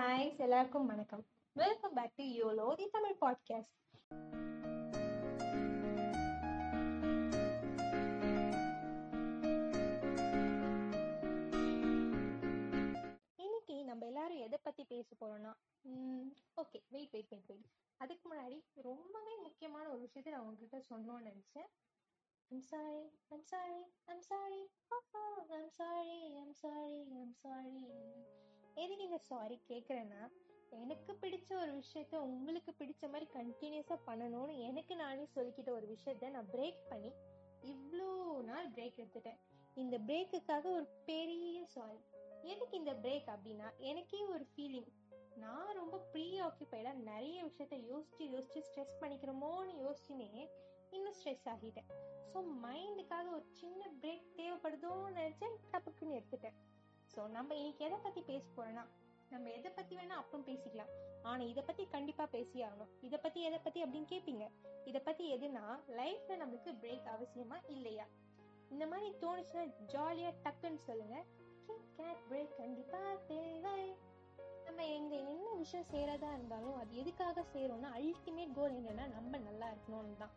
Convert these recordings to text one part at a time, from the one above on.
ஹாய்ஸ், எல்லாருக்கும் வணக்கம். Welcome back to YOLO the Tamil podcast. இன்னைக்கு நம்ம எல்லாரும் எதை பத்தி பேச போறோம்னா, ஓகே வெயிட், அதுக்கு முன்னாடி ரொம்பவே முக்கியமான ஒரு விஷயத்தை நான் உங்ககிட்ட சொன்னோன்னு நினைச்சேன். I'm sorry. எது நீங்கள் சாரி கேட்குறேன்னா, எனக்கு பிடிச்ச ஒரு விஷயத்த உங்களுக்கு பிடிச்ச மாதிரி கண்டினியூஸாக பண்ணணும்னு எனக்கு நானே சொல்லிக்கிட்ட ஒரு விஷயத்த நான் பிரேக் பண்ணி இவ்வளோ நாள் பிரேக் எடுத்துட்டேன். இந்த பிரேக்குக்காக ஒரு பெரிய சாரி. எதுக்கு இந்த பிரேக் அப்படின்னா, எனக்கே ஒரு ஃபீலிங், நான் ரொம்ப ப்ரீஆக்குப்பைடாக நிறைய விஷயத்த யோசித்து ஸ்ட்ரெஸ் பண்ணிக்கிறோமோன்னு யோசிச்சுனே இன்னும் ஸ்ட்ரெஸ் ஆகிட்டேன். ஸோ மைண்டுக்காக ஒரு சின்ன பிரேக் தேவைப்படுதோன்னு நினச்சேன், டப்புக்குன்னு எடுத்துட்டேன். ஸோ நம்ம இன்னைக்கு எதை பற்றி பேச போகிறோன்னா, நம்ம எதை பற்றி வேணால் அப்புறம் பேசிக்கலாம், ஆனால் இதை பற்றி கண்டிப்பாக பேசி ஆகணும். எதை பற்றி அப்படின்னு கேட்பீங்க. இதை பற்றி எதுனா, லைஃப்பில் நம்மளுக்கு பிரேக் அவசியமா இல்லையா? இந்த மாதிரி தோணுச்சுன்னா ஜாலியாக டக்குன்னு சொல்லுங்கள், பிரேக் கண்டிப்பாக தேவை. நம்ம என்ன விஷயம் செய்கிறதா இருந்தாலும் அது எதுக்காக செய்கிறோன்னா, அல்டிமேட் கோல் என்னென்னா நம்ம நல்லா இருக்கணும்னு தான்.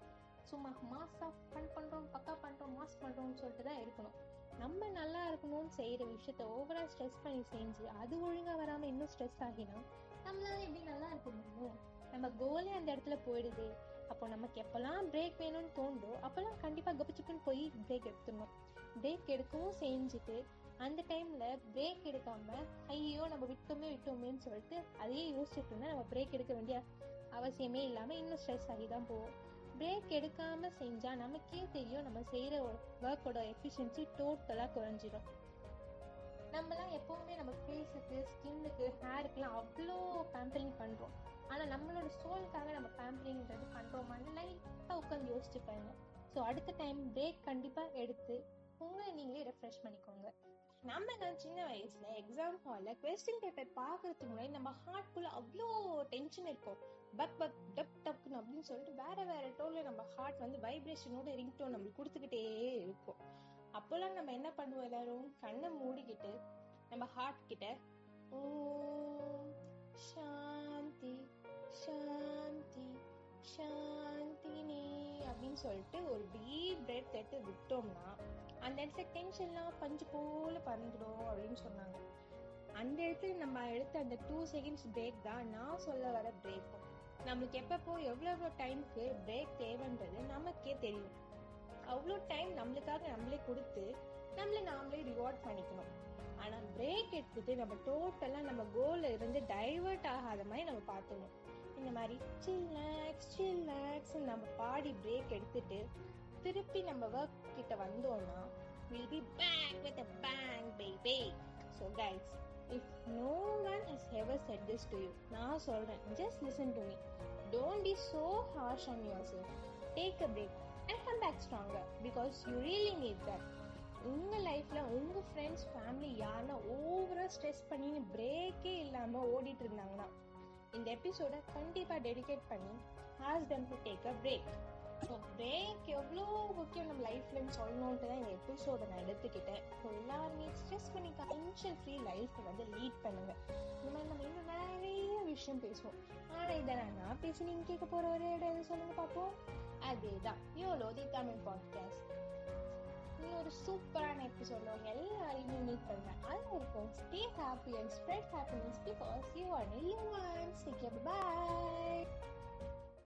சும்மா மாஸாக ஃபன் பண்ணுறோம், பக்கா பண்ணுறோம், மாஸ் பண்ணுறோம்னு சொல்லிட்டு தான் இருக்கணும். நம்ம நல்லா இருக்கணும்னு செய்கிற விஷயத்த ஓவராக ஸ்ட்ரெஸ் பண்ணி செஞ்சு அது ஒழுங்காக வராமல் இன்னும் ஸ்ட்ரெஸ் ஆகினா நம்மளால எப்படி நல்லா இருக்க முடியும்? நம்ம கோலே அந்த இடத்துல போயிடுது. அப்போ நமக்கு எப்போல்லாம் பிரேக் வேணும்னு தோணுதோ அப்போல்லாம் கண்டிப்பாக கபச்சுக்குன்னு போய் பிரேக் எடுத்துடணும். பிரேக் எடுக்கவும் செஞ்சுட்டு அந்த டைமில் பிரேக் எடுக்காமல் ஐயோ நம்ம விட்டோமேன்னு சொல்லிட்டு அதையே யோசிச்சுட்டோம்னா நம்ம பிரேக் எடுக்க வேண்டிய அவசியமே இல்லாமல் இன்னும் ஸ்ட்ரெஸ் ஆகி தான் போவோம். பிரேக் எடுக்காமல் செஞ்சால் நமக்கே தெரியும், நம்ம செய்கிற ஒர்க்கோட எஃபிஷியன்சி டோட்டலாக குறைஞ்சிடும். நம்மளாம் எப்போவுமே நம்ம ஃபேஸுக்கு, ஸ்கின்னுக்கு, ஹேருக்குலாம் அவ்வளோ பேம்பரிங் பண்ணுறோம். ஆனால் நம்மளோட சோலுக்காக நம்ம பேம்பரிங்கிறது பண்ணுறோமான்னு லைட்டாக உட்காந்து யோசிச்சு பாருங்க. ஸோ அடுத்த டைம் பிரேக் கண்டிப்பாக எடுத்து உங்களை நீங்களே ரெஃப்ரெஷ் பண்ணிக்கோங்க. நம்ம நான் சின்ன வயசில் எக்ஸாம் ஹாலில் கொஸ்டின் பேப்பர் பார்க்குறதுக்கு முன்னாடி நம்ம ஹார்ட்குள்ளே அவ்வளோ டென்ஷன் இருக்கும். பக் டப் டப்னு அப்படின்னு சொல்லிட்டு வேற டோன்ல நம்ம ஹார்ட் வந்து வைப்ரேஷனோட ரிங்டோன் நம்மளுக்கு கொடுத்துக்கிட்டே இருக்கும். அப்போல்லாம் நம்ம என்ன பண்ணுவோம், எல்லாரும் கண்ணை மூடிக்கிட்டு நம்ம ஹார்ட் கிட்ட ஓம் சாந்தி சாந்தி சாந்தினி அப்படின்னு சொல்லிட்டு ஒரு டீப் பிரேத் எடுத்து விட்டோம்னா அந்த இடத்துல டென்ஷன்லாம் பஞ்சு போல பறந்துடும் அப்படின்னு சொன்னாங்க. அந்த இடத்துல நம்ம எடுத்து அந்த 2 seconds பிரேக் தான் நான் சொல்ல வர பிரேக். நம்மளுக்கு எப்பப்போ எவ்வளோ டைமுக்கு பிரேக் தேவைன்றது நமக்கே தெரியும். அவ்வளோ டைம் நம்மளுக்காக நம்மளே கொடுத்து நம்மளை நாமளே ரிவார்ட் பண்ணிக்கணும். ஆனால் பிரேக் எடுத்துட்டு நம்ம டோட்டலாக நம்ம கோலில் இருந்து டைவர்ட் ஆகாத மாதிரி நம்ம பார்த்துக்கணும். இந்த மாதிரி சில் ரிலாக்ஸ் நம்ம பாடி பிரேக் எடுத்துட்டு திருப்பி நம்ம ஒர்க் கிட்ட வந்தோம்னா will be back with a bang baby. So guys, if no one has ever said this to you, நான் சொல்றேன், just listen to me. Don't be so harsh on yourself. Take a break and come back stronger because you really need that. உங்க லைஃப்ல உங்க friends, family யாருன்னா ஓவரா stress பண்ணி பிரேக்கே இல்லாம ஓடிட்டு இருந்தாங்கன்னா இந்த எபிசோட கண்டிப்பா டெடிகேட் பண்ணி ask them to take a break. So break எவ்வளோ முக்கியம் நம்ம லைஃப்லன்னு சொல்லணுன்ட்டு தான் இந்த எபிசோட நான் எடுத்துக்கிட்டேன். ஸோ எல்லாருமே ஸ்ட்ரெஸ் பண்ணிக்க டென்ஷன் ஃப்ரீ லைஃப்பை வந்து லீட் பண்ணுங்க. இந்த மாதிரி நம்ம இன்னும் நிறைய விஷயம் பேசுவோம். ஆனால் இதை நான் பேசி நீங்கள் கேட்க போகிற ஒரே இடம் எது சொல்லுங்க பார்ப்போம், அதே தான் யோலோ தி தமிழ் பாட்காஸ்ட். இன்னும் ஒரு சூப்பரான எபிசோட எல்லாரையும் மீட் பண்ணுறேன். அது இருக்கும். Stay happy and spread happiness because you R